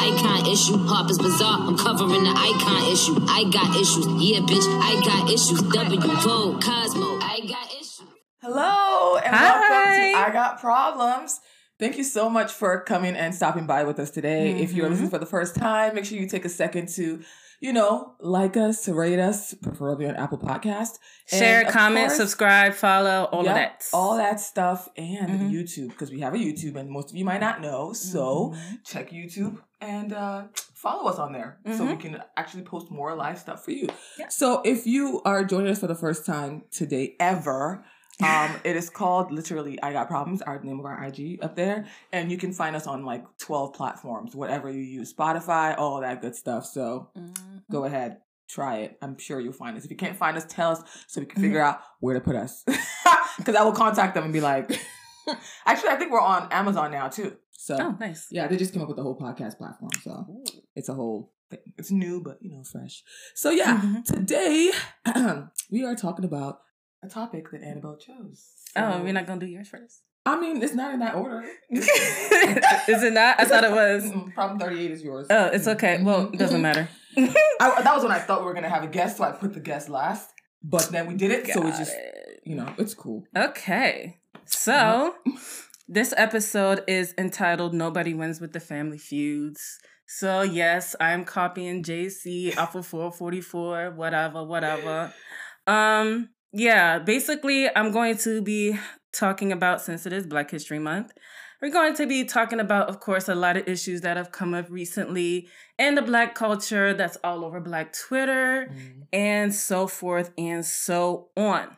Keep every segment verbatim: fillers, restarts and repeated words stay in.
icon issue. Pop is bizarre, I'm covering the icon issue. I got issues, yeah, bitch, I got issues. W, Vogue, Cosmo, I got issues. Hello, and Hi. Welcome to I Got Problems. Thank you so much for coming and stopping by with us today. Mm-hmm. If you're listening for the first time, make sure you take a second to, you know, like us, rate us, preferably on Apple Podcasts. Share, comment, course, subscribe, follow, all yep, of that. All that stuff, and mm-hmm. YouTube, because we have a YouTube, and most of you might not know, so mm-hmm. check YouTube and uh, follow us on there, mm-hmm. so we can actually post more live stuff for you. Yeah. So if you are joining us for the first time today ever, Um, it is called literally I Got Problems, our name of our I G up there. And you can find us on like twelve platforms, whatever you use, Spotify, all that good stuff. So mm-hmm. go ahead, try it. I'm sure you'll find us. If you can't find us, tell us so we can figure mm-hmm. out where to put us. Because I will contact them and be like, actually, I think we're on Amazon now too. So, oh, nice. Yeah, they just came up with the whole podcast platform. So Ooh. It's a whole thing. It's new, but you know, fresh. So yeah, mm-hmm. today we are talking about a topic that Annabelle chose. So. Oh, we're not going to do yours first? I mean, it's not in that order. Is it not? I thought it was. Problem thirty-eight is yours. Oh, it's okay. Well, it doesn't matter. I, that was when I thought we were going to have a guest, so I put the guest last. But then we did it, Got so it's just, it. you know, it's cool. Okay. So, this episode is entitled Nobody Wins with the Family Feuds. So, yes, I'm copying J C off of four forty-four, whatever, whatever. Um... Yeah, basically, I'm going to be talking about, since it is Black History Month, we're going to be talking about, of course, a lot of issues that have come up recently in the Black culture that's all over Black Twitter mm-hmm. and so forth and so on.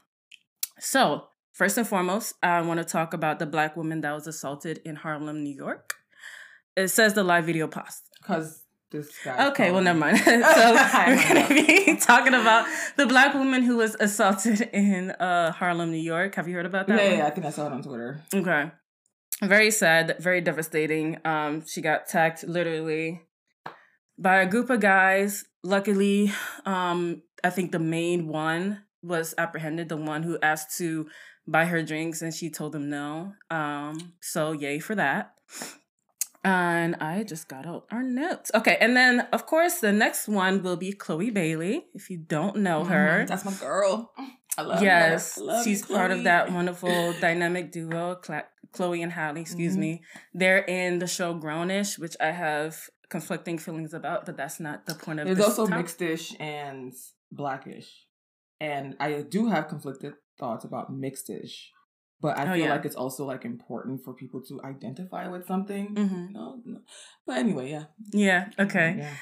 So, first and foremost, I want to talk about the Black woman that was assaulted in Harlem, New York. It says the live video passed. Because... This guy okay, well, me. never mind. So we're going to be talking about the Black woman who was assaulted in uh, Harlem, New York. Have you heard about that? Yeah, one? yeah, I think I saw it on Twitter. Okay. Very sad, very devastating. Um, she got attacked literally by a group of guys. Luckily, um, I think the main one was apprehended, the one who asked to buy her drinks, and she told them no. Um, so yay for that. And I just got out our notes. Okay, and then, of course, the next one will be Chloe Bailey, if you don't know her. Mm, that's my girl. I love yes, her. Yes, she's you, part Chloe. of that wonderful dynamic duo, Cla- Chloe and Halle, excuse mm-hmm. me. They're in the show Grown-ish, which I have conflicting feelings about, but that's not the point of There's this There's also time. Mixed-ish and Black-ish. And I do have conflicted thoughts about mixed-ish. But I oh, feel yeah. like it's also, like, important for people to identify with something. Mm-hmm. No, no. But anyway, yeah. Yeah, okay. Yeah.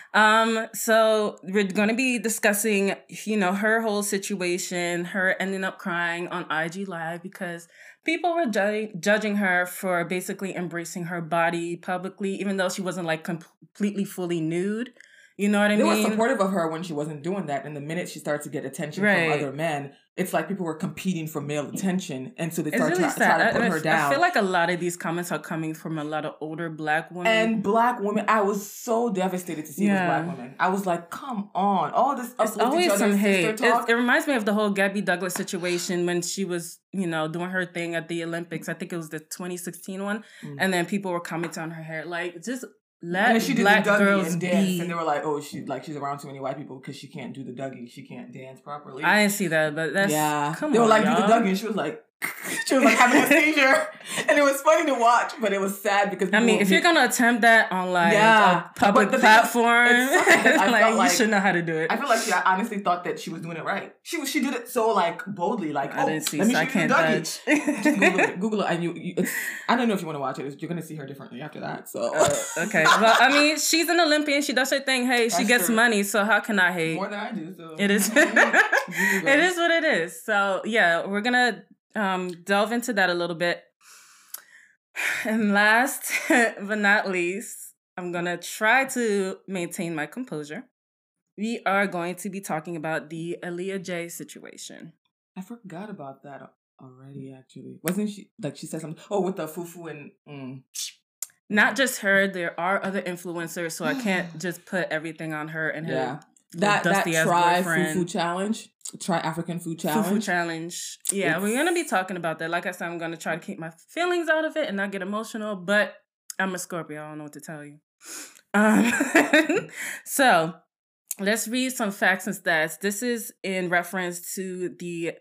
Um. So we're going to be discussing, you know, her whole situation, her ending up crying on I G Live because people were ju- judging her for basically embracing her body publicly, even though she wasn't, like, completely fully nude. You know what I they mean? They were supportive of her when she wasn't doing that. And the minute she started to get attention right. from other men, it's like people were competing for male attention. And so they started really trying to put I, her I down. I feel like a lot of these comments are coming from a lot of older Black women. And Black women, I was so devastated to see yeah. this Black women. I was like, come on. All this up with always each other, some hate. Talk. It, it reminds me of the whole Gabby Douglas situation when she was, you know, doing her thing at the Olympics. I think it was the twenty sixteen one. Mm-hmm. And then people were commenting on her hair. Like, just... Let and she did Black the Dougie and dance, be. and they were like, "Oh, she like she's around too many white people because she can't do the Dougie, she can't dance properly." I didn't see that, but that's yeah. Come they on, were like, y'all. "Do the Dougie," and she was like, "She was like having a seizure," and it was funny to watch, but it was sad because I mean, if be- you're gonna attempt that on like yeah. a public platform, is, it's I like, like you should know how to do it. I feel like she I honestly thought that she was doing it right. She was she did it so like boldly, like I oh, didn't see, let me so I can't judge. Just Google it, Google it, and you. you it's, I don't know if you want to watch it. You're gonna see her differently after that. So uh, okay. Well, I mean, she's an Olympian. She does her thing. Hey, That's she gets true. money. So how can I hate? More than I do. So it is. It is what it is. So yeah, we're gonna um, delve into that a little bit. And last but not least, I'm gonna try to maintain my composure. We are going to be talking about the Aaliyah J situation. I forgot about that already. Actually, wasn't she like she said something? Oh, with the fufu and. Mm. Not just her, there are other influencers, so I can't just put everything on her and her yeah. that, that try fufu challenge, try African food challenge. Fufu challenge. Yeah, it's... we're going to be talking about that. Like I said, I'm going to try to keep my feelings out of it and not get emotional, but I'm a Scorpio. I don't know what to tell you. Um, so let's read some facts and stats. This is in reference to the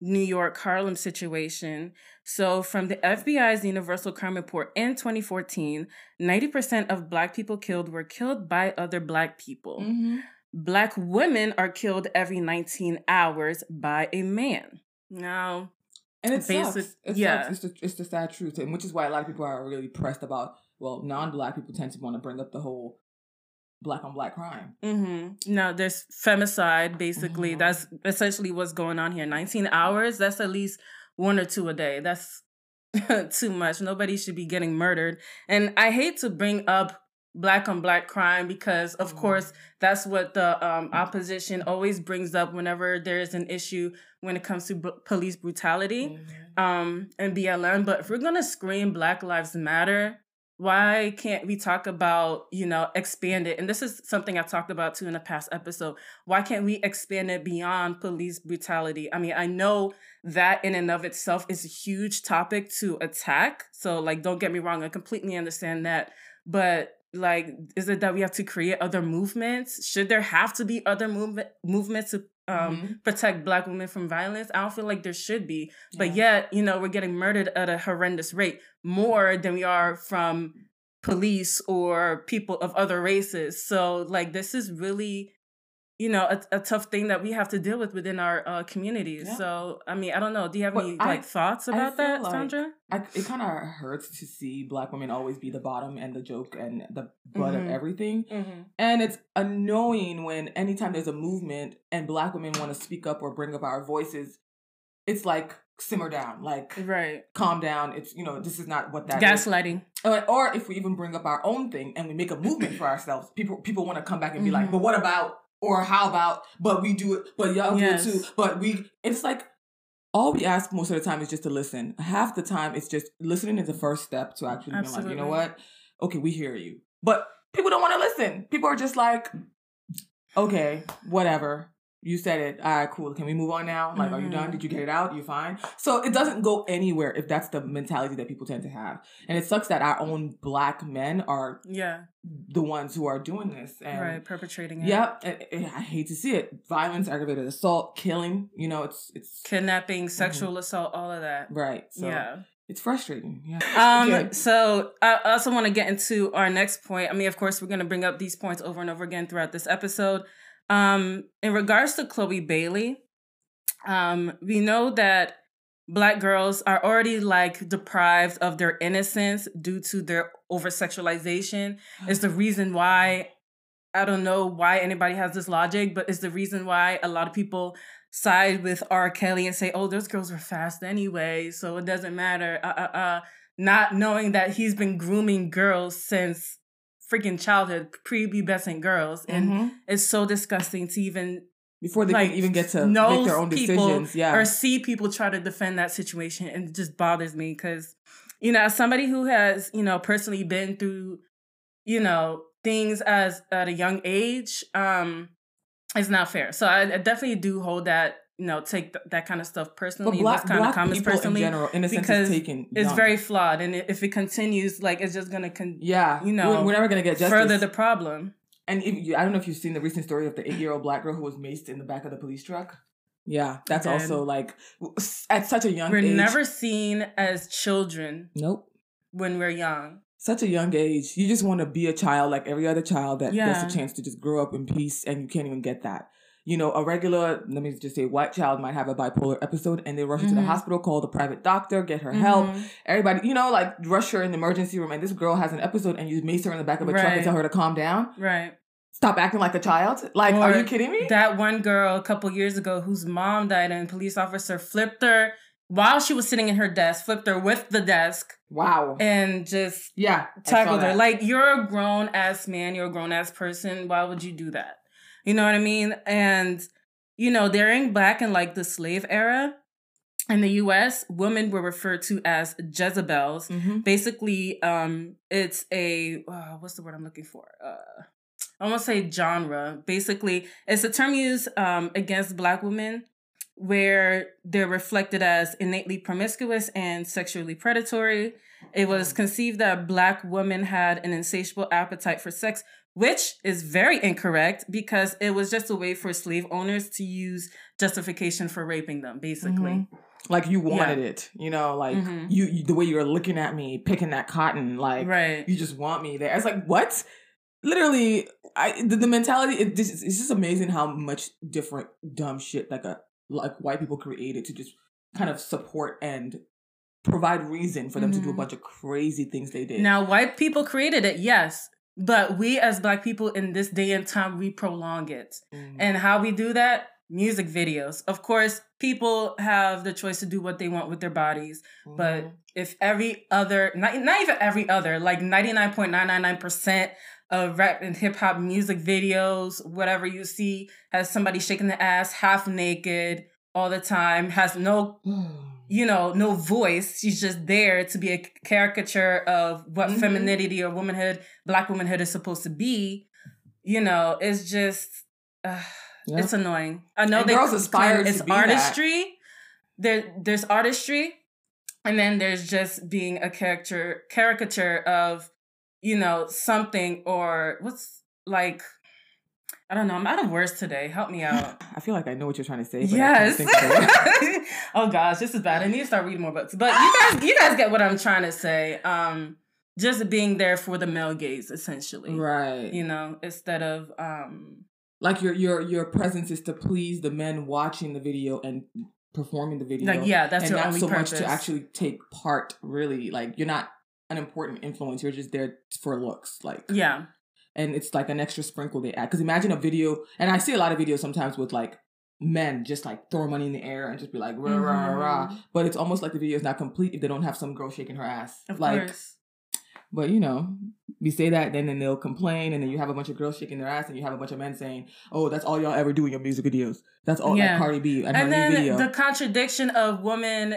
New York Harlem situation. So from the F B I's Universal Crime Report in twenty fourteen, ninety percent of Black people killed were killed by other Black people. Mm-hmm. Black women are killed every nineteen hours by a man. Now, and it basic, sucks. It yeah. sucks. It's the, it's the sad truth, and which is why a lot of people are really pressed about, well, non-Black people tend to want to bring up the whole Black-on-Black crime. Mm-hmm. Now, there's femicide, basically. Mm-hmm. That's essentially what's going on here. nineteen hours, that's at least one or two a day. That's too much. Nobody should be getting murdered. And I hate to bring up Black-on-Black crime because, of mm-hmm. course, that's what the um, opposition always brings up whenever there is an issue when it comes to b- police brutality mm-hmm. um, and B L M. But if we're going to scream Black Lives Matter, why can't we talk about, you know, expand it? And this is something I've talked about too in a past episode. Why can't we expand it beyond police brutality? I mean, I know that in and of itself is a huge topic to attack. So, like, don't get me wrong. I completely understand that. But, like, is it that we have to create other movements? Should there have to be other move- movements to um, mm-hmm. protect Black women from violence? I don't feel like there should be. Yeah. But yet, you know, we're getting murdered at a horrendous rate, more than we are from police or people of other races. So, like, this is really, you know, a, a tough thing that we have to deal with within our uh, communities. Yeah. So, I mean, I don't know. Do you have well, any, I, like, thoughts about that, like, Sandra? I, it kind of hurts to see Black women always be the bottom and the joke and the butt mm-hmm. of everything. Mm-hmm. And it's annoying when anytime there's a movement and Black women want to speak up or bring up our voices, it's like, simmer down, like, right. calm down. It's, you know, this is not what that gaslighting. Is. Or if we even bring up our own thing and we make a movement for ourselves, people people want to come back and be mm-hmm. like, but what about, or how about, but we do it, but y'all yes. do it too, but we, it's like, all we ask most of the time is just to listen. Half the time, it's just, listening is the first step to actually being like, you know what, okay, we hear you. But people don't want to listen. People are just like, okay, whatever. You said it. All right, cool. Can we move on now? Like, mm-hmm. are you done? Did you get it out? You fine? So it doesn't go anywhere if that's the mentality that people tend to have. And it sucks that our own Black men are yeah. the ones who are doing this. And right, perpetrating it. Yep. And, and I hate to see it. Violence, aggravated assault, killing, you know, it's... it's kidnapping, sexual mm-hmm. assault, all of that. Right. So yeah. it's frustrating. Yeah. Um. Yeah. So I also want to get into our next point. I mean, of course, we're going to bring up these points over and over again throughout this episode. Um, in regards to Chloe Bailey, um, we know that Black girls are already, like, deprived of their innocence due to their over-sexualization. It's the reason why, I don't know why anybody has this logic, but it's the reason why a lot of people side with R. Kelly and say, oh, those girls were fast anyway, so it doesn't matter. Uh, uh, uh. Not knowing that he's been grooming girls since freaking childhood, prepubescent girls, and mm-hmm. it's so disgusting to even before they, like, can even get to make their own decisions, yeah, or see people try to defend that situation, and it just bothers me because, you know, as somebody who has, you know, personally been through, you know, things as at a young age, um, it's not fair. So I, I definitely do hold that, you know, take th- that kind of stuff personally, black, those kind black of comments personally, in general, because taken it's very flawed, and if it continues, like, it's just gonna, con- yeah, you know, we're, we're never gonna get justice. Further the problem. And if you, I don't know if you've seen the recent story of the eight-year-old Black girl who was maced in the back of the police truck. Yeah, that's and also like at such a young we're age. We're never seen as children. Nope. When we're young. Such a young age, you just want to be a child like every other child that yeah. gets a chance to just grow up in peace, and you can't even get that. You know, a regular, let me just say, white child might have a bipolar episode and they rush mm-hmm. her to the hospital, call the private doctor, get her mm-hmm. help. Everybody, you know, like, rush her in the emergency room, and this girl has an episode and you mace her in the back of a right. truck and tell her to calm down. Right. Stop acting like a child. Like, or are you kidding me? That one girl a couple years ago whose mom died and a police officer flipped her while she was sitting in her desk, flipped her with the desk. Wow. And just yeah, tackled her. Like, you're a grown-ass man. You're a grown-ass person. Why would you do that? You know what I mean? And, you know, during Black and, like, the slave era in the U S, women were referred to as Jezebels. Mm-hmm. Basically, um, it's a, uh, what's the word I'm looking for? Uh, I want to say genre. Basically, it's a term used um, against Black women where they're reflected as innately promiscuous and sexually predatory. It was conceived that Black women had an insatiable appetite for sex, which is very incorrect because it was just a way for slave owners to use justification for raping them, basically. Mm-hmm. Like you wanted yeah. it, you know, like mm-hmm. you, you the way you were looking at me, picking that cotton, like right. you just want me there. It's like, what? Literally, I the, the mentality. It, this is, it's just amazing how much different dumb shit like a like white people created to just kind of support and provide reason for them mm-hmm. to do a bunch of crazy things they did. Now, white people created it, yes, but we as Black people in this day and time, we prolong it, mm. and how we do that. Music videos. Of course, people have the choice to do what they want with their bodies. Mm-hmm. But if every other, not, not even every other, like ninety-nine point nine nine nine percent of rap and hip hop music videos, whatever you see, has somebody shaking the ass, half naked all the time, has no, you know, no voice. She's just there to be a caricature of what mm-hmm. femininity or womanhood, Black womanhood is supposed to be. You know, it's just... Uh, Yeah. It's annoying. I know they girls aspire to be artistry. That. There, there's artistry, and then there's just being a character caricature of, you know, something or what's like. I don't know. I'm out of words today. Help me out. I feel like I know what you're trying to say. But yes. I can't think so. Oh gosh, this is bad. I need to start reading more books. But you guys, you guys get what I'm trying to say. Um, just being there for the male gaze, essentially. Right. You know, instead of um. Like your your your presence is to please the men watching the video and performing the video. Like, yeah, that's and your not only so purpose. Much to actually take part. Really, like you're not an important influence. You're just there for looks. Like yeah, and it's like an extra sprinkle they add. Because imagine a video, and I see a lot of videos sometimes with like men just like throw money in the air and just be like rah mm-hmm. rah rah. But it's almost like the video is not complete if they don't have some girl shaking her ass. Of like, course. But, you know, we say that, then and they'll complain, and then you have a bunch of girls shaking their ass, and you have a bunch of men saying, oh, that's all y'all ever do in your music videos. That's all, yeah. like Cardi B. And, and then video. The contradiction of women,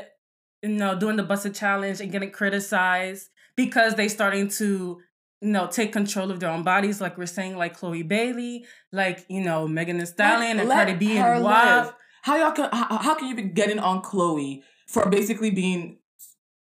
you know, doing the Busted Challenge and getting criticized because they starting to, you know, take control of their own bodies, like we're saying, like Chloe Bailey, like, you know, Megan Thee Stallion and Cardi B and W A P. How y'all can, how, how can you be getting on Chloe for basically being...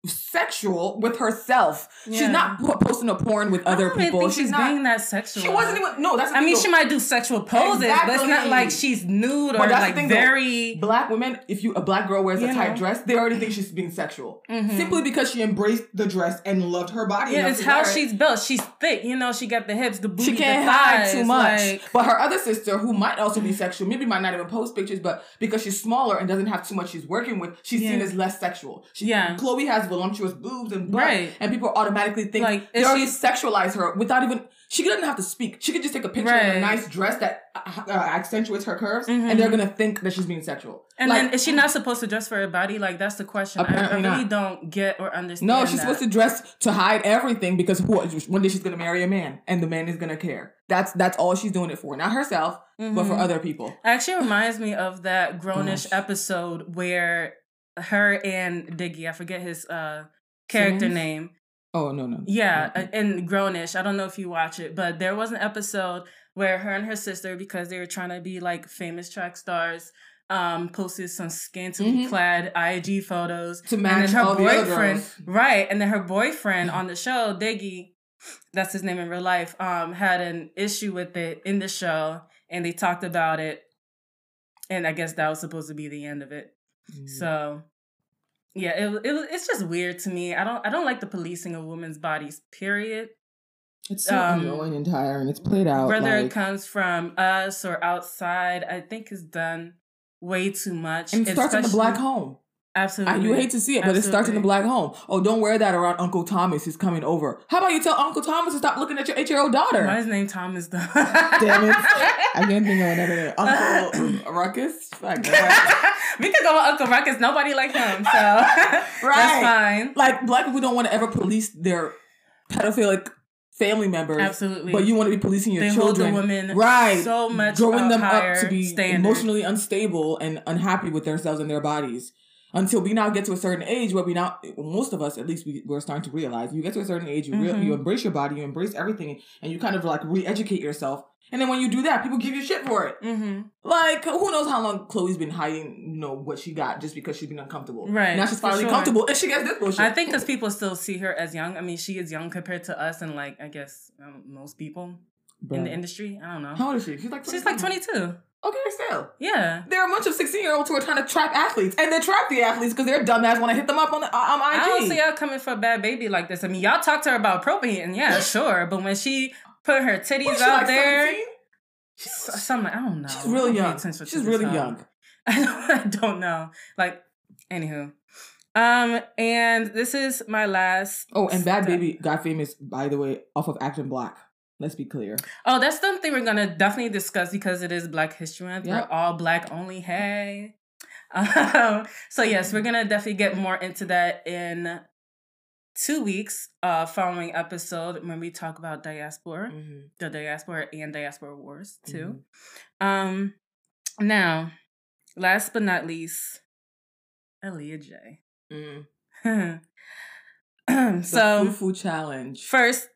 sexual with herself? Yeah. She's not posting a porn with other I don't people. Think she's, she's not being that sexual. She wasn't even. No, that's. The I thing mean, though. She might do sexual poses, exactly. but it's not like she's nude or like thing, very. Though. Black women, if you a Black girl wears a tight know. dress, they already think she's being sexual mm-hmm. simply because she embraced the dress and loved her body. Yeah, it's how she's built. She's thick, you know. She got the hips, the booty, she can't the thighs, hide too much. Like... But her other sister, who might also be sexual, maybe might not even post pictures, but because she's smaller and doesn't have too much she's working with, she's yeah. seen as less sexual. She, yeah, Chloe has. Voluptuous boobs and butt, right. and people automatically think like, they already she, sexualize her without even she doesn't have to speak. She could just take a picture right. of a nice dress that uh, accentuates her curves, mm-hmm. and they're gonna think that she's being sexual. And like, then is she not supposed to dress for her body? Like that's the question. I, I really not. don't get or understand. No, she's that. supposed to dress to hide everything because who, one day she's gonna marry a man, and the man is gonna care. That's that's all she's doing it for, not herself, mm-hmm. but for other people. Actually, reminds me of that Grown-ish Gosh. episode where. Her and Diggy, I forget his uh, character Simmons? name. Oh, no, no. Yeah, no, no. And Grown-ish. I don't know if you watch it, but there was an episode where her and her sister, because they were trying to be like famous track stars, um, posted some scantily mm-hmm. clad I G photos. To match her all boyfriend, the other girls. Right, and then her boyfriend mm-hmm. on the show, Diggy, that's his name in real life, um, had an issue with it in the show, and they talked about it, and I guess that was supposed to be the end of it. So, yeah, it, it it's just weird to me. I don't I don't like the policing of women's bodies. Period. It's so um, annoying and tiring. It's played out. Whether like, it comes from us or outside, I think it's done way too much. And it starts in the Black home. Absolutely, I, you hate to see it, but absolutely. It starts in the Black home. Oh, don't wear that around Uncle Thomas. He's coming over. How about you tell Uncle Thomas to stop looking at your eight-year-old daughter? Why is his name Thomas though? Damn it! I can't think of another name. Uncle Ruckus. Fuck. We could go with Uncle Ruckus. Nobody likes him, so right. That's fine. Like Black people don't want to ever police their pedophilic family members. Absolutely, but you want to be policing your they children. Hold the women right, so much growing them up to be standard. Emotionally unstable and unhappy with themselves and their bodies. until we now get to a certain age where we now, most of us, at least we, we're starting to realize, you get to a certain age, you, mm-hmm. re- you embrace your body, you embrace everything, and you kind of like re-educate yourself. And then when you do that, people give you shit for it. Mm-hmm. Like, who knows how long Chloe's been hiding, you know, what she got just because she's been uncomfortable. Right. Now she's finally sure. comfortable and she gets this bullshit. I think because people still see her as young. I mean, she is young compared to us and like, I guess, um, most people but in the industry. I don't know. How old is she? She's like twenty-two. She's like twenty-two. Okay, still. Yeah. There are a bunch of sixteen-year-olds who are trying to trap athletes. And they trap the athletes because they're dumbass when I hit them up on the, on I G. I don't see y'all coming for a Bad Baby like this. I mean, y'all talk to her about propane. Yeah, sure. But when she put her titties what, out like there. seventeen? She's, something like, I don't know. She's really young. She's really out. young. I don't know. Like, anywho. Um, and this is my last. Oh, and Bad step. Baby got famous, by the way, off of Action Black. Let's be clear. Oh, that's something we're going to definitely discuss because it is Black History Month. Yep. We're all Black only. Hey. Um, so, yes, we're going to definitely get more into that in two weeks uh, following episode when we talk about diaspora, mm-hmm. the diaspora and diaspora wars, too. Mm-hmm. Um, now, last but not least, Aaliyah J. Mm. the so, Fufu Challenge. First,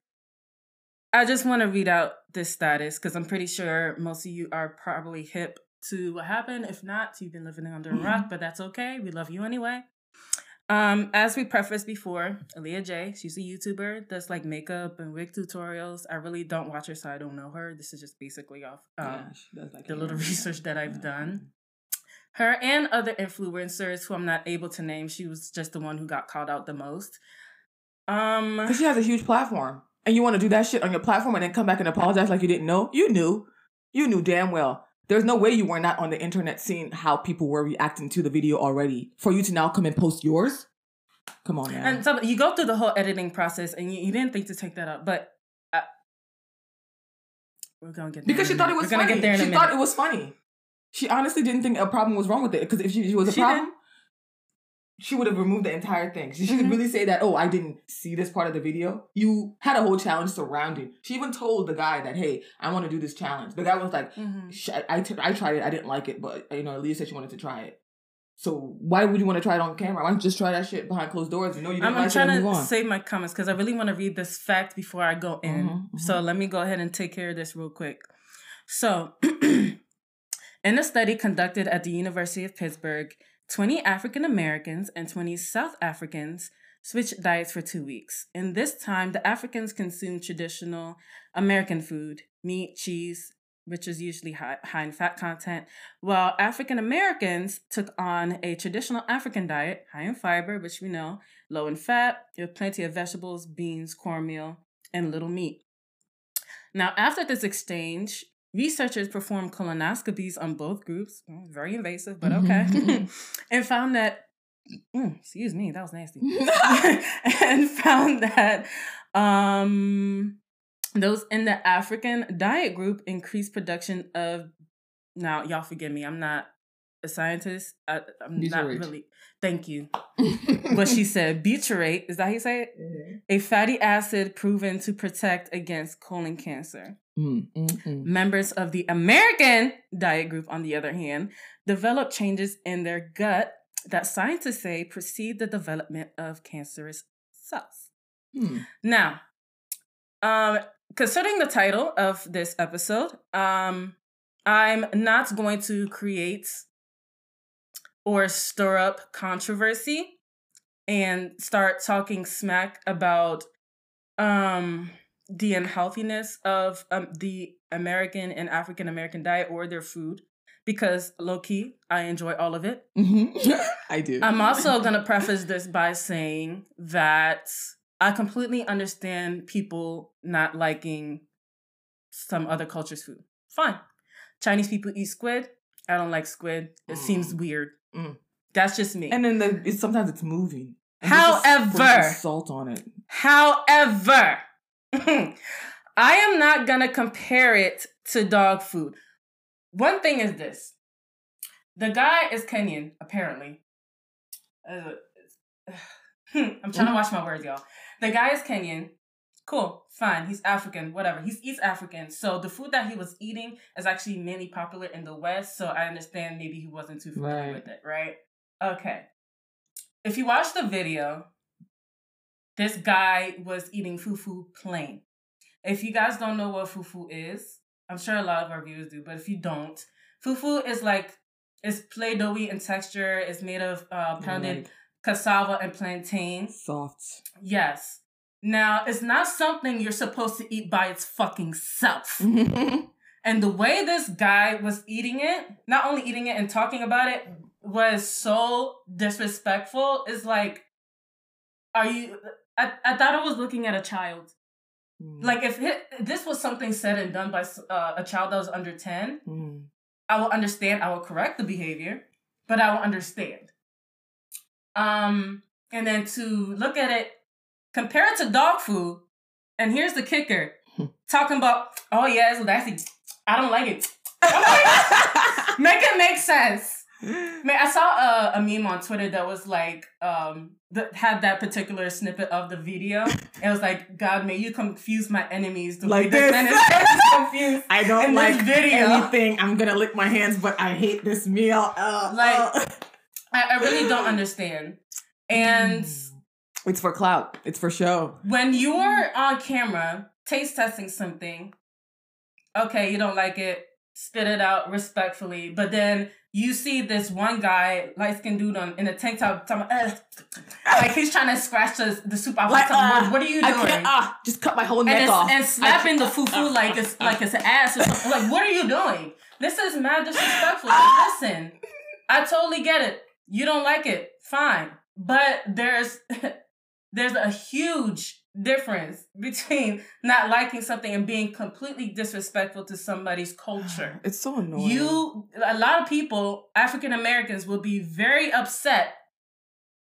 I just want to read out this status because I'm pretty sure most of you are probably hip to what happened. If not, you've been living under a rock, but that's okay. We love you anyway. Um, as we prefaced before, Aaliyah J, she's a YouTuber, does like makeup and wig tutorials. I really don't watch her, so I don't know her. This is just basically off um, yeah, like the little research that I've yeah. done. Her and other influencers who I'm not able to name, she was just the one who got called out the most. Um, because she has a huge platform. And you want to do that shit on your platform and then come back and apologize like you didn't know? You knew. You knew damn well. There's no way you were not on the internet seeing how people were reacting to the video already. For you to now come and post yours? Come on, man. And so you go through the whole editing process and you, you didn't think to take that out, but I, we're going to get there. Because she thought it was funny. She thought it was funny. She honestly didn't think a problem was wrong with it. Because if she, she was a she problem... Didn't. She would have removed the entire thing. She should mm-hmm. really say that, oh, I didn't see this part of the video. You had a whole challenge surrounding. She even told the guy that, hey, I want to do this challenge. The guy was like, mm-hmm. I, I, t- I tried it. I didn't like it. But, you know, Aaliyah said she wanted to try it. So why would you want to try it on camera? Why don't you just try that shit behind closed doors? You know, you didn't I'm, like I'm trying it, to save my comments because I really want to read this fact before I go in. Mm-hmm, mm-hmm. So let me go ahead and take care of this real quick. So in a study conducted at the University of Pittsburgh, twenty African Americans and twenty South Africans switched diets for two weeks. In this time, the Africans consumed traditional American food, meat, cheese, which is usually high, high in fat content, while African Americans took on a traditional African diet, high in fiber, which we know, low in fat, with plenty of vegetables, beans, cornmeal, and little meat. Now, after this exchange, researchers performed colonoscopies on both groups, oh, very invasive, but okay, mm-hmm. and found that, mm, excuse me, that was nasty, and found that um, those in the African diet group increased production of, now y'all forgive me, I'm not a scientist, I, I'm butyrate. Not really, thank you, but she said butyrate, is that how you say it? Mm-hmm. A fatty acid proven to protect against colon cancer. Mm, mm, mm. Members of the American diet group, on the other hand, developed changes in their gut that scientists say precede the development of cancerous cells. Mm. Now, um, concerning the title of this episode, um, I'm not going to create or stir up controversy and start talking smack about... Um, the unhealthiness of um, the American and African-American diet or their food, because low-key, I enjoy all of it. Mm-hmm. I do. I'm also going to preface this by saying that I completely understand people not liking some other culture's food. Fine. Chinese people eat squid. I don't like squid. It mm. seems weird. Mm. That's just me. And then the, it's, sometimes it's moving. And however. Salt on it. However. I am not going to compare it to dog food. One thing is this. The guy is Kenyan, apparently. Uh, I'm trying to watch my words, y'all. The guy is Kenyan. Cool, fine. He's African, whatever. He's East African. So the food that he was eating is actually mainly popular in the West. So I understand maybe he wasn't too familiar right. with it, right? Okay. If you watch the video, this guy was eating fufu plain. If you guys don't know what fufu is, I'm sure a lot of our viewers do, but if you don't, fufu is like, it's play doughy in texture. It's made of uh, pounded like cassava and plantain. Soft. Yes. Now, it's not something you're supposed to eat by its fucking self. And the way this guy was eating it, not only eating it and talking about it, was so disrespectful. It's like, are you... I, I thought I was looking at a child. Mm. Like, if it, this was something said and done by uh, a child that was under ten, mm. I will understand. I will correct the behavior, but I will understand. Um, and then to look at it, compare it to dog food, and here's the kicker. Talking about, oh yeah, it's nasty. I don't like it. Like, make it make sense. Man, I saw a, a meme on Twitter that was like, um, that had that particular snippet of the video. It was like, God, may you confuse my enemies the like way this man is confused. I don't in like this video. Anything. I'm gonna lick my hands, but I hate this meal. Uh, like, uh. I, I really don't understand. And it's for clout. It's for show. When you're on camera taste testing something, okay, you don't like it. Spit it out respectfully, but then you see this one guy, light-skinned dude on in a tank top, talking about, like he's trying to scratch the, the soup off. Like, uh, what are you doing? I can't, uh, just cut my whole neck and off and slapping the fufu like it's like it's an ass or something. Like, what are you doing? This is mad disrespectful. Like, listen, I totally get it. You don't like it, fine, but there's there's a huge difference between not liking something and being completely disrespectful to somebody's culture. It's so annoying. You, a lot of people, African Americans, will be very upset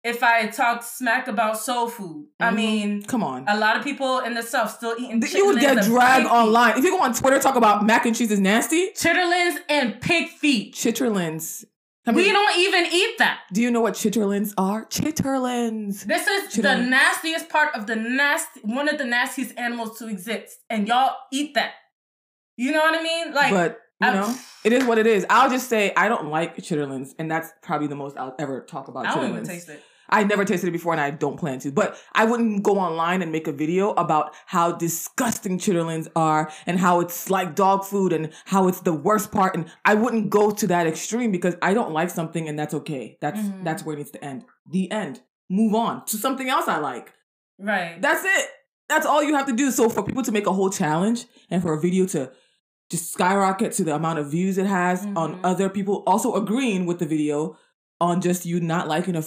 if I talk smack about soul food. Mm-hmm. I mean, come on. A lot of people in the South still eating chitlins. You would get dragged online if you go on Twitter talk about mac and cheese is nasty. Chitterlings and pig feet. Chitterlings. I mean, we don't even eat that. Do you know what chitterlings are? Chitterlings. This is chitterlings. The nastiest part of the nasty, one of the nastiest animals to exist. And y'all eat that. You know what I mean? Like, but, you I'm, know, it is what it is. I'll just say I don't like chitterlings. And that's probably the most I'll ever talk about I chitterlings. I don't even taste it. I never tasted it before and I don't plan to. But I wouldn't go online and make a video about how disgusting chitterlings are and how it's like dog food and how it's the worst part. And I wouldn't go to that extreme because I don't like something and that's okay. That's mm-hmm. that's where it needs to end. The end. Move on to something else I like. Right. That's it. That's all you have to do. So for people to make a whole challenge and for a video to just skyrocket to the amount of views it has mm-hmm. on other people also agreeing with the video on just you not liking a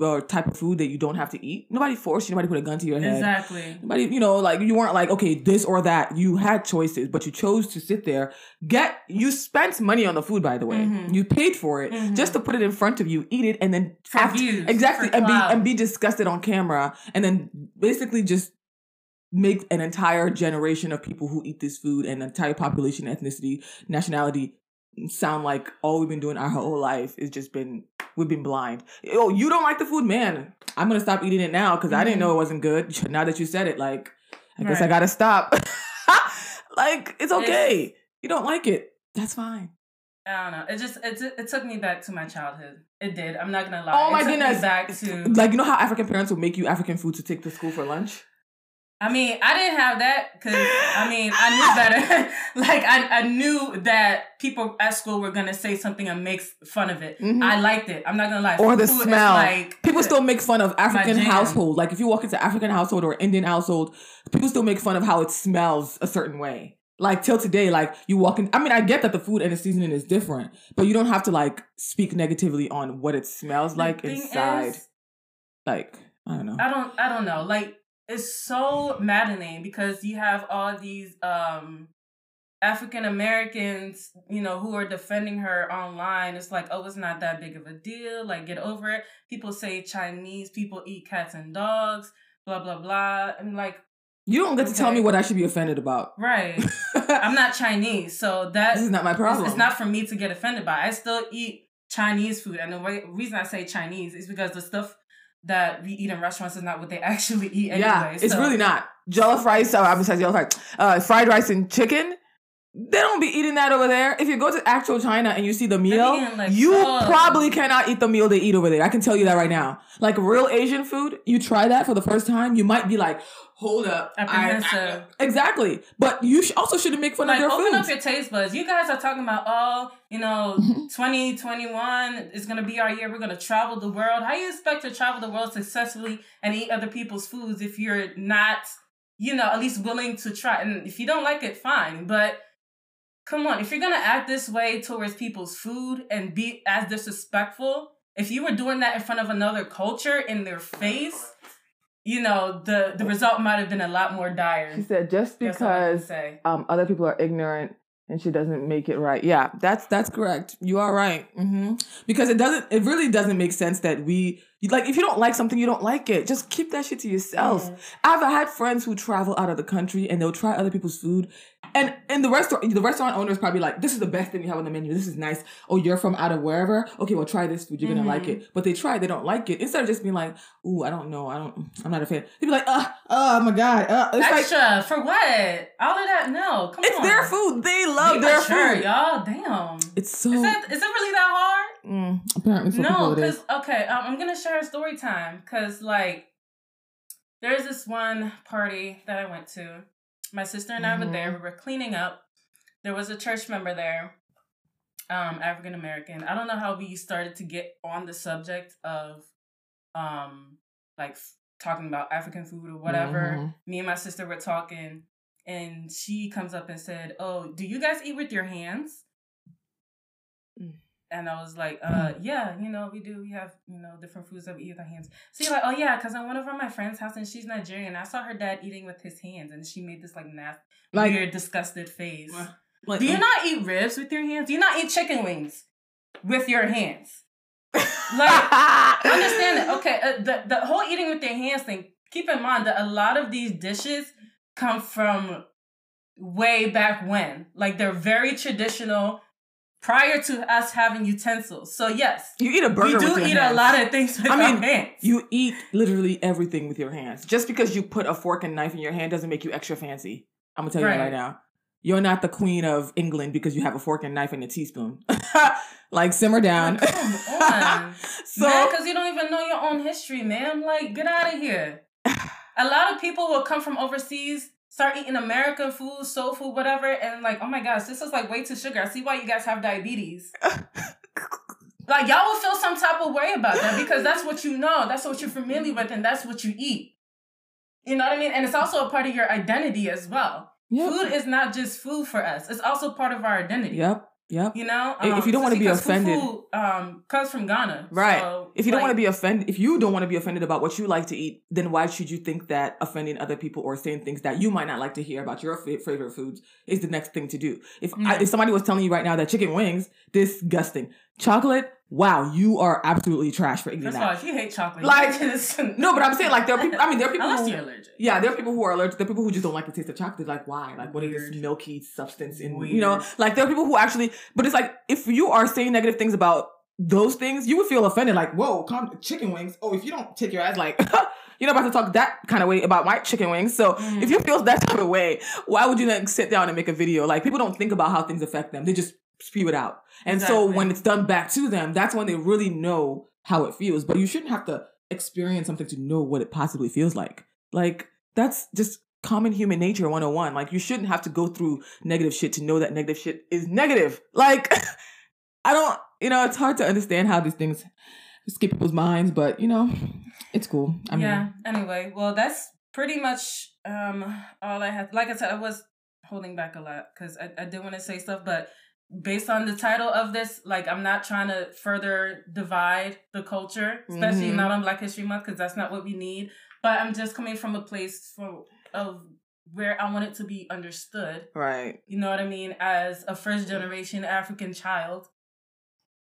or type of food that you don't have to eat. Nobody forced you. Nobody put a gun to your head. Exactly. Nobody, you know, like you weren't like, okay, this or that. You had choices, but you chose to sit there. Get, you spent money on the food, by the way. Mm-hmm. You paid for it mm-hmm. just to put it in front of you, eat it, and then for act, views, exactly, for and be and be disgusted on camera, and then basically just make an entire generation of people who eat this food and entire population, ethnicity, nationality sound like all we've been doing our whole life is just been. We've been blind. Oh, you don't like the food? Man, I'm going to stop eating it now because mm-hmm. I didn't know it wasn't good. Now that you said it, like, I right. guess I got to stop. Like, it's okay. It's, you don't like it. That's fine. I don't know. It just, it, it took me back to my childhood. It did. I'm not going to lie. Oh, my it took goodness. Me back to... Like, you know how African parents will make you African food to take to school for lunch? I mean, I didn't have that because, I mean, I knew better. Like, I, I knew that people at school were going to say something and make fun of it. Mm-hmm. I liked it. I'm not going to lie. Or the food smell. Like, people still make fun of African household. Like, if you walk into African household or Indian household, people still make fun of how it smells a certain way. Like, till today, like, you walk in... I mean, I get that the food and the seasoning is different, but you don't have to, like, speak negatively on what it smells like inside. Is, like, I don't know. I don't. I don't know. Like... It's so maddening because you have all these um, African Americans, you know, who are defending her online. It's like, oh, it's not that big of a deal. Like, get over it. People say Chinese people eat cats and dogs, blah, blah, blah. I'm like... You don't get okay. to tell me what I should be offended about. Right. I'm not Chinese, so that... This is not my problem. It's, it's not for me to get offended by. I still eat Chinese food. And the way, reason I say Chinese is because the stuff... that we eat in restaurants is not what they actually eat anyway. Yeah, it's so. Really not. Jollof rice, uh, besides jollof rice, uh, fried rice and chicken, They don't be eating that over there. If you go to actual China and you see the meal, like, you oh. probably cannot eat the meal they eat over there. I can tell you that right now. Like real Asian food, you try that for the first time, you might be like, hold up. I, I, I Exactly. But you sh- also shouldn't make fun like, of their food. Open foods. Up your taste buds. You guys are talking about, oh, you know, twenty twenty-one is going to be our year. We're going to travel the world. How do you expect to travel the world successfully and eat other people's foods if you're not, you know, at least willing to try? And if you don't like it, fine. But come on, if you're going to act this way towards people's food and be as disrespectful, if you were doing that in front of another culture in their face, you know, the, the result might have been a lot more dire. She said, just because um, other people are ignorant and she doesn't make it right. Yeah, that's that's correct. You are right. Mm-hmm. Because it doesn't, it really doesn't make sense that we, like, if you don't like something, you don't like it. Just keep that shit to yourself. Mm. I've had friends who travel out of the country and they'll try other people's food. And and the restaurant the restaurant owner is probably like, this is the best thing you have on the menu. This is nice. Oh, you're from out of wherever? Okay, well, try this food. You're mm-hmm. going to like it. But they try. They don't like it. Instead of just being like, ooh, I don't know. I don't, I'm not a fan. They'd be like, uh, oh, my God. Uh. It's extra. Like, for what? All of that? No. Come it's on. It's their food. They love Be their mature, food. Y'all. Damn. It's so. Is, that, is it really that hard? Mm, apparently so. No, because, okay, um, I'm going to share a story time. Because, like, there's this one party that I went to. My sister and I mm-hmm. were there. We were cleaning up. There was a church member there, um, African American. I don't know how we started to get on the subject of, um, like f- talking about African food or whatever. Mm-hmm. Me and my sister were talking, and she comes up and said, "Oh, do you guys eat with your hands?" Mm. And I was like, uh, yeah, you know, we do. We have, you know, different foods that we eat with our hands. So you're like, oh, yeah, because I went over to my friend's house and she's Nigerian. I saw her dad eating with his hands. And she made this, like, nasty, like, weird, disgusted face. Like, do you not eat ribs with your hands? Do you not eat chicken wings with your hands? Like, understand that. Okay, uh, the, the whole eating with your hands thing, keep in mind that a lot of these dishes come from way back when. Like, they're very traditional prior to us having utensils. So yes, you eat a burger. You do with your eat hands. A lot of things with I mean, your hands. You eat literally everything with your hands. Just because you put a fork and knife in your hand doesn't make you extra fancy. I'm gonna tell right. you right now, you're not the queen of England because you have a fork and knife and a teaspoon. Like, simmer down. Come on, so because you don't even know your own history, ma'am. Like, get out of here. A lot of people will come from overseas, start eating American food, soul food, whatever, and like, oh my gosh, this is like way too sugar. I see why you guys have diabetes. Like, y'all will feel some type of way about that because that's what you know, that's what you're familiar with, and that's what you eat. You know what I mean? And it's also a part of your identity as well. Yep. Food is not just food for us. It's also part of our identity. Yep. Yep. You know, um, if you don't want to be offended, fufu, um, comes from Ghana, right? So, if you like, don't want to be offended, if you don't want to be offended about what you like to eat, then why should you think that offending other people or saying things that you might not like to hear about your f- favorite foods is the next thing to do? If mm. I, if somebody was telling you right now that chicken wings, disgusting, chocolate, wow, you are absolutely trash for eating that. First of all, if you hate chocolate, like, no, but I'm saying, like, there are people. I mean, there are people. Unless who, you're allergic. Yeah, there are people who are allergic. There are people who just don't like the taste of chocolate. Like, why? Like, what Weird. Is this milky substance in? Weird. You know, like, there are people who actually. But it's like, if you are saying negative things about those things, you would feel offended. Like, whoa, calm, chicken wings. Oh, if you don't take your ass, like. You're not about to talk that kind of way about my chicken wings. So mm. if you feel that type of way, why would you then sit down and make a video? Like, people don't think about how things affect them. They just spew it out. And exactly. so when it's done back to them, that's when they really know how it feels. But you shouldn't have to experience something to know what it possibly feels like. Like, that's just common human nature one oh one. Like, you shouldn't have to go through negative shit to know that negative shit is negative. Like, I don't, you know, it's hard to understand how these things skip people's minds, but, you know, it's cool. I mean, yeah. Anyway, well, that's pretty much um all I had. Like I said, I was holding back a lot because I, I did want to say stuff, but based on the title of this, like, I'm not trying to further divide the culture, especially mm-hmm. not on Black History Month, because that's not what we need. But I'm just coming from a place for, of where I want it to be understood. Right. You know what I mean? As a first-generation African child,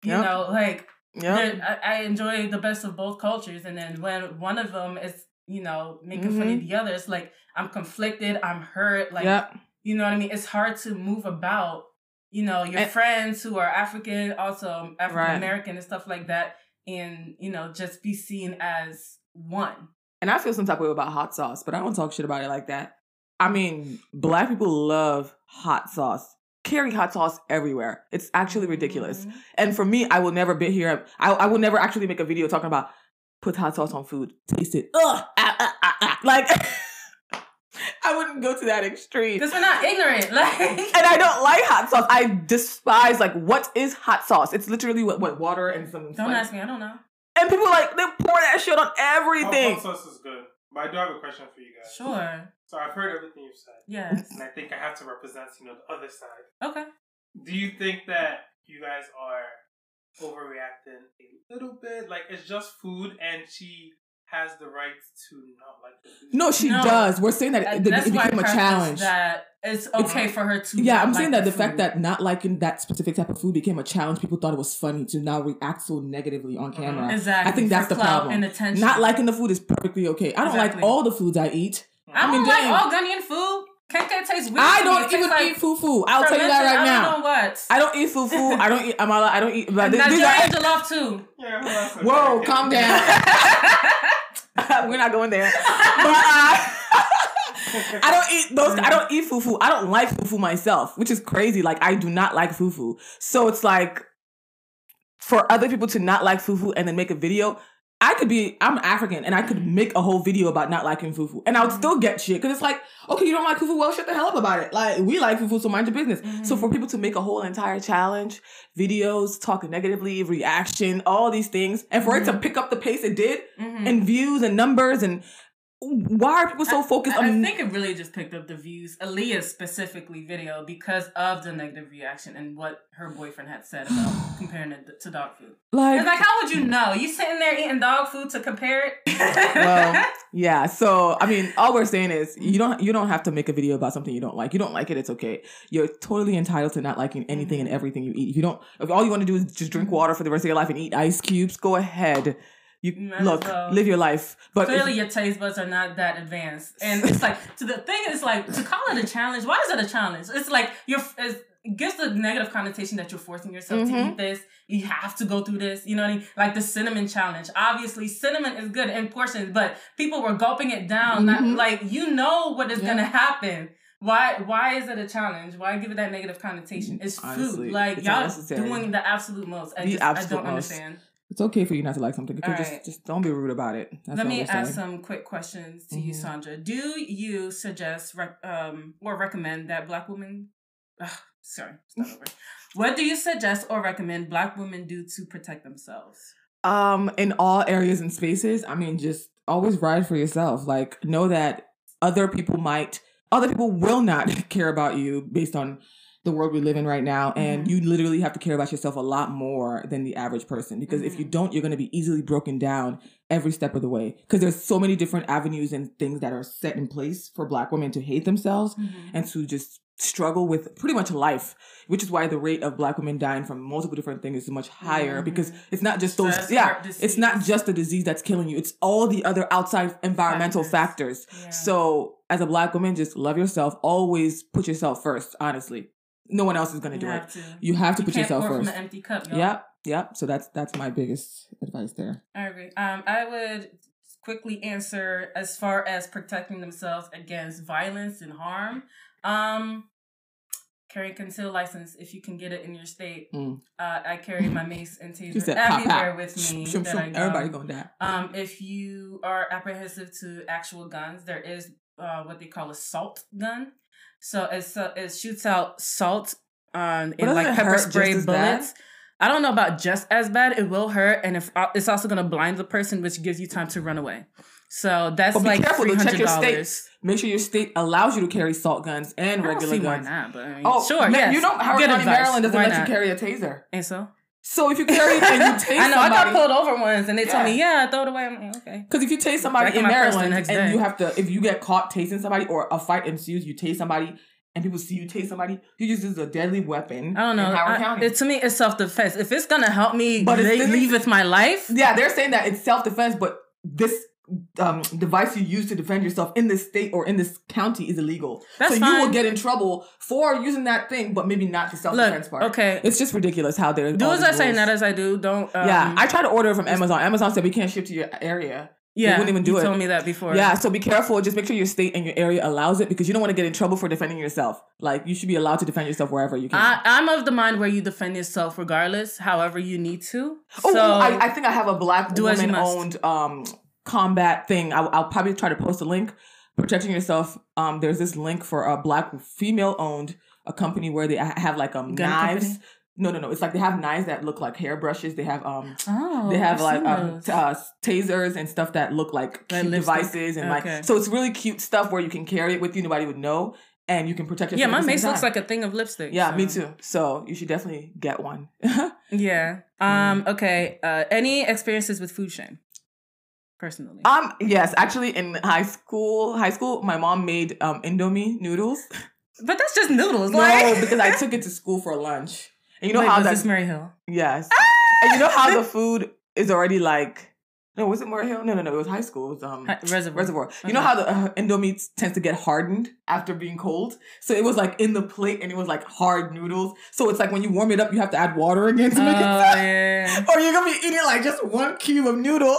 you yep. know, like, yep. I, I enjoy the best of both cultures. And then when one of them is, you know, making mm-hmm. fun of the other, it's like, I'm conflicted, I'm hurt. Like, yep. you know what I mean? It's hard to move about. You know, your and, friends who are African, also African-American right. and stuff like that. And, you know, just be seen as one. And I feel some type of way about hot sauce, but I don't talk shit about it like that. I mean, Black people love hot sauce. carry hot sauce everywhere. It's actually ridiculous. Mm-hmm. And for me, I will never be here. I, I will never actually make a video talking about put hot sauce on food. Taste it. Ugh, ah, ah, ah, ah. Like, I wouldn't go to that extreme. Because we're not ignorant. Like, and I don't like hot sauce. I despise, like, what is hot sauce? It's literally what, what water and some... Don't like, ask me. I don't know. And people, like, they pour that shit on everything. Hot sauce is good. But I do have a question for you guys. Sure. So I've heard everything you've said. Yes. And I think I have to represent, you know, the other side. Okay. Do you think that you guys are overreacting a little bit? Like, it's just food and she has the right to not like the food. No, she no. does. We're saying that it, it became a challenge. That it's okay for her to Yeah, I'm saying like that the, the fact that not liking that specific type of food became a challenge. People thought it was funny to now react so negatively on camera. Mm-hmm. Exactly. I think that's for the problem. Not liking the food is perfectly okay. I don't exactly. like all the foods I eat. I don't I mean, like damn. all Ghanaian food. Can't that taste weird? I don't even like eat fufu. I'll tell you that right I now. I don't know what. I don't eat fufu. I don't eat amala. I don't eat. Like, this, Nigerian jollof too. Yeah, Whoa, calm down. We're not going there. But uh, I don't eat those. I don't eat fufu. I don't like fufu myself, which is crazy. Like I do not like fufu. So it's like for other people to not like fufu and then make a video. I could be, I'm African, and I could make a whole video about not liking fufu. And I would mm-hmm. still get shit. Because it's like, okay, you don't like fufu? Well, shut the hell up about it. Like, we like fufu, so mind your business. Mm-hmm. So for people to make a whole entire challenge, videos, talking negatively, reaction, all these things, and for mm-hmm. it to pick up the pace it did, mm-hmm. and views and numbers, and why are people so I, focused I, on... I think it really just picked up the views, Aaliyah's specifically video, because of the negative reaction and what her boyfriend had said about comparing it to dog food. Like, it's like, how would you know? You sitting there eating dog food to compare it? Well, yeah. So, I mean, all we're saying is you don't you don't have to make a video about something you don't like. You don't like it, it's okay. You're totally entitled to not liking anything and everything you eat. If you don't, if all you want to do is just drink water for the rest of your life and eat ice cubes, go ahead. You look, well. live your life. But clearly your taste buds are not that advanced. And it's like, so the thing is like, to call it a challenge, why is it a challenge? It's like, you're, it's, it gives the negative connotation that you're forcing yourself mm-hmm. to eat this. You have to go through this. You know what I mean? Like the cinnamon challenge. Obviously, cinnamon is good in portions, but people were gulping it down. Mm-hmm. Not, like, you know what is yeah. going to happen. Why Why is it a challenge? Why give it that negative connotation? It's Honestly, food. Like, it's y'all doing the absolute most. I, the just, absolute I don't most. understand. It's okay for you not to like something. Right. Just, just don't be rude about it. That's Let me ask some quick questions to mm-hmm. you, Sandra. Do you suggest rec- um, or recommend that black women... Ugh, sorry, start over. What do you suggest or recommend black women do to protect themselves? Um, in all areas and spaces, I mean, just always ride for yourself. Like, know that other people might... Other people will not care about you based on... the world we live in right now, and mm-hmm. you literally have to care about yourself a lot more than the average person, because mm-hmm. if you don't, you're going to be easily broken down every step of the way, because there's so many different avenues and things that are set in place for black women to hate themselves mm-hmm. and to just struggle with pretty much life, which is why the rate of black women dying from multiple different things is much higher mm-hmm. because it's not just those Stress, yeah it's not just the disease that's killing you, it's all the other outside environmental factors, factors. Yeah. So as a black woman, just love yourself, always put yourself first, honestly. No one else is going to do it. To. You have to you put can't yourself pour first. From an empty cup, y'all. Yep, yep. So that's that's my biggest advice there. I agree. Um, I would quickly answer as far as protecting themselves against violence and harm. Um, carry a concealed license if you can get it in your state. Mm. Uh, I carry my mace and taser said, everywhere pop, pop. with me. Shum, shum, shum. Go. Everybody going to die. Um, if you are apprehensive to actual guns, there is uh, what they call a salt gun. So it's, uh, it shoots out salt um, and like pepper spray bullets. Bad? I don't know about just as bad. It will hurt. And if uh, it's also going to blind the person, which gives you time to run away. So that's well, like careful, three hundred dollars. Check your state. Make sure your state allows you to carry salt guns and I don't regular see guns. Why not? But I mean, oh, sure. Man, yes. You don't. Howard County, Maryland doesn't why let not? you carry a taser. And so? So if you carry it and you tase somebody... I know, somebody, I got pulled over once and they yeah. told me, yeah, throw it away. I'm like, okay. Because if you tase somebody Back in Maryland and day. you have to... If you get caught tasing somebody or a fight ensues, you tase somebody and people see you tase somebody, you just use a deadly weapon I don't know. in Howard I, County. It, to me, it's self-defense. If it's going to help me but they leave with my life... Yeah, they're saying that it's self-defense, but this... Um, device you use to defend yourself in this state or in this county is illegal. That's so you fine. will get in trouble for using that thing, but maybe not the self-defense Look, part. Okay, it's just ridiculous how they're do as I rules. say, not as I do. Don't. Um, yeah, I tried to order from Amazon. Amazon said we can't ship to your area. Yeah, they wouldn't even do you it. You told me that before. Yeah, so be careful. Just make sure your state and your area allows it, because you don't want to get in trouble for defending yourself. Like, you should be allowed to defend yourself wherever you can. I, I'm of the mind where you defend yourself regardless, however you need to. Oh, so I, I think I have a Black woman-owned um, combat thing. I, I'll probably try to post a link. Protecting yourself. Um, there's this link for a Black female-owned a company where they have like um Gun knives. Company? No, no, no. It's like they have knives that look like hairbrushes. They have um, oh, they have like um, t- uh, tasers and stuff that look like cute devices and okay. like. So it's really cute stuff where you can carry it with you. Nobody would know, and you can protect yourself. Yeah, my mace looks like a thing of lipstick. Yeah, so. Me too. So you should definitely get one. Yeah. Um. Okay. Uh. Any experiences with food shame? Personally, um. Yes, actually, in high school, high school, my mom made um Indomie noodles. But that's just noodles. No, like. Because I took it to school for lunch. And you know Wait, how that's Murray Hill. Yes. Ah! And you know how the food is already like, no, was it Murray Hill? No, no, no. It was high school. It was um, Hi- Reservoir. Reservoir. Okay. You know how the uh, Indomie tends to get hardened after being cold? So it was like in the plate and it was like hard noodles. So it's like when you warm it up, you have to add water again to make oh, it soft. Yeah. Or you're going to be eating like just one cube of noodle.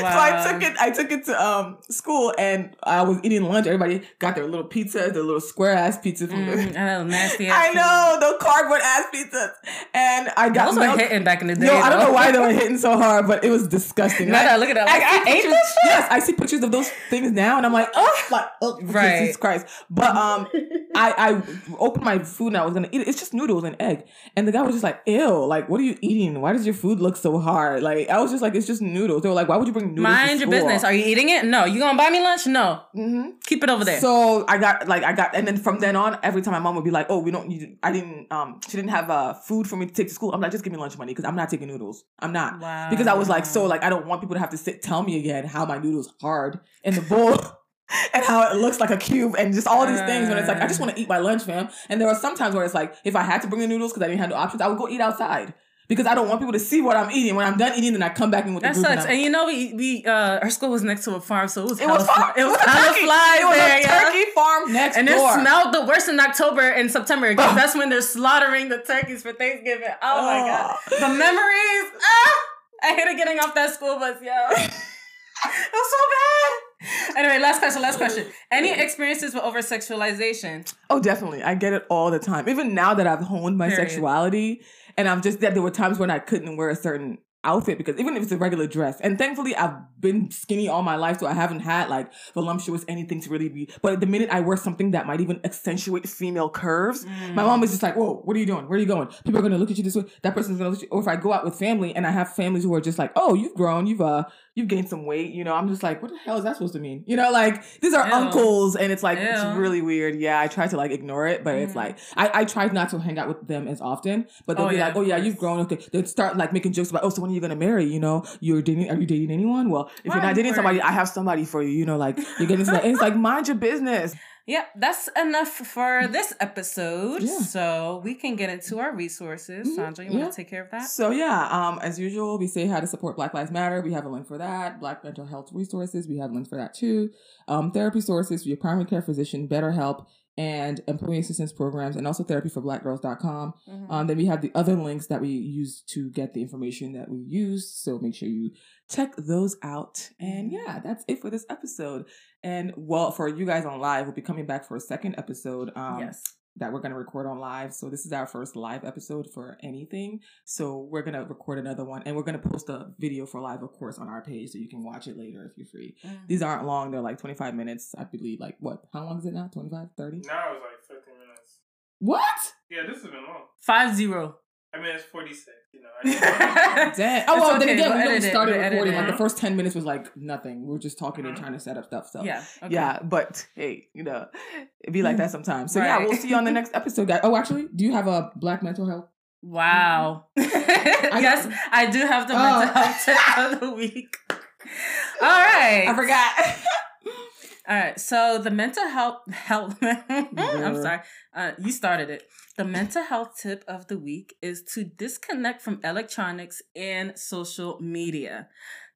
Wow. So I took it. I took it to um, school, and I was eating lunch. Everybody got their little pizza, their little square ass pizza. From mm, the, oh, nasty! Ass I know the cardboard ass pizzas, and I got those milk. Were hitting back in the day. No, though. I don't know why they were hitting so hard, but it was disgusting. Now that I look at that, like, I, I, I ate this. Yes, I see pictures of those things now, and I'm like, oh, like, oh, right. Jesus Christ! But um, I I opened my food and I was gonna eat it. It's just noodles and egg, and the guy was just like, ew, like, what are you eating? Why does your food look so hard? Like, I was just like, it's just noodles. They were like, why would you bring noodles Mind to your business. Are you eating it? No. You gonna buy me lunch? No. Mm-hmm. Keep it over there. So I got like I got, and then from then on, every time my mom would be like, "Oh, we don't need." I didn't. Um, she didn't have uh food for me to take to school. I'm like, just give me lunch money because I'm not taking noodles. I'm not. Wow. Because I was like, so like I don't want people to have to sit tell me again how my noodles hard in the bowl. And how it looks like a cube and just all these things when it's like I just want to eat my lunch, fam. And there are some times where it's like if I had to bring the noodles because I didn't have no options, I would go eat outside. Because I don't want people to see what I'm eating. When I'm done eating, then I come back in with that the group. That sucks. And, and you know, we, we uh, our school was next to a farm, so it was it was farm. It was a turkey. It was there, a turkey yeah. farm next and door. And it smelled the worst in October and September because that's when they're slaughtering the turkeys for Thanksgiving. Oh, oh. my God, the memories! Ah, I hated getting off that school bus, yo. It was so bad. Anyway, last question. Last question. Any experiences with over-sexualization? Oh, definitely. I get it all the time. Even now that I've honed my Period. sexuality. And I'm just that there were times when I couldn't wear a certain outfit because even if it's a regular dress, and thankfully I've been skinny all my life, so I haven't had like voluptuous anything to really be. But the minute I wear something that might even accentuate female curves, mm. my mom is just like, "Whoa, what are you doing? Where are you going? People are gonna look at you this way. That person's gonna look at you." Or if I go out with family and I have families who are just like, "Oh, you've grown, you've uh, you've gained some weight," you know, I'm just like, "What the hell is that supposed to mean?" You know, like these are Ew. uncles, and it's like Ew. it's really weird. Yeah, I try to like ignore it, but mm. it's like I I try not to hang out with them as often. But they'll oh, be yeah, like, "Oh yeah, you've grown." Okay, they'd start like making jokes about, "Oh, so when are you gonna marry? You know, you're dating? Are you dating anyone?" Well, if Why you're not dating somebody, I have somebody for you. You know, like you're getting to that. It's like mind your business. Yeah, that's enough for this episode. Yeah. So we can get into our resources. Mm-hmm. Sandra, you yeah. want to take care of that? So yeah, um, as usual, we say how to support Black Lives Matter. We have a link for that. Black mental health resources. We have links for that too. Um, therapy sources. Your primary care physician, BetterHelp, and employee assistance programs, and also therapy for black girls dot com. Mm-hmm. Um, then we have the other links that we use to get the information that we use. So make sure you check those out. And yeah, that's it for this episode. And well, for you guys on live, we'll be coming back for a second episode. Um, yes. That we're going to record on live. So this is our first live episode for anything. So we're going to record another one, and we're going to post a video for live, of course, on our page so you can watch it later if you're free. Mm. These aren't long. They're like twenty-five minutes, I believe. Like what? How long is it now? twenty-five, thirty? Now it's like fifty minutes. What? Yeah, this has been long. Five zero. I mean, it's forty-six, you know. I Damn. Oh, well, okay. Then again, we'll we really started we'll recording. Like, the first ten minutes was like nothing. We were just talking mm-hmm. and trying to set up stuff. So, yeah. Okay. Yeah. But hey, you know, it'd be like that sometimes. So, right. yeah, we'll see you on the next episode, guys. Oh, actually, do you have a Black mental health? Wow. Mm-hmm. I yes, I do have the oh. mental health tip of the week. All right. I forgot. All right, so the mental health, health yeah. I'm sorry, uh, you started it. The mental health tip of the week is to disconnect from electronics and social media.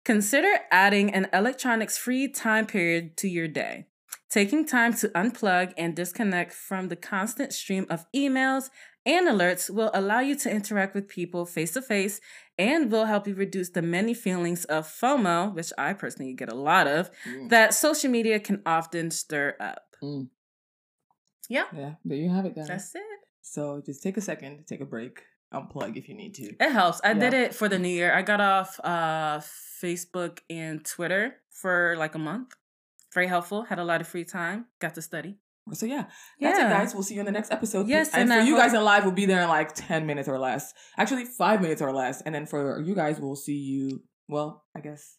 Consider adding an electronics-free time period to your day. Taking time to unplug and disconnect from the constant stream of emails, and alerts will allow you to interact with people face-to-face and will help you reduce the many feelings of FOMO, which I personally get a lot of, mm. that social media can often stir up. Mm. Yeah. Yeah, there you have it, guys. That's it. So just take a second to take a break. Unplug if you need to. It helps. I yeah. did it for the new year. I got off uh, Facebook and Twitter for like a month. Very helpful. Had a lot of free time. Got to study. So yeah, that's yeah. it, guys. We'll see you in the next episode. Yes, and, and for you guys in live, we'll be there in like ten minutes or less. Actually, five minutes or less. And then for you guys, we'll see you. Well, I guess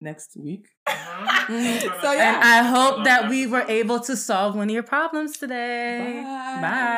next week. Mm-hmm. So yeah, and I hope that we were able to solve one of your problems today. Bye. Bye.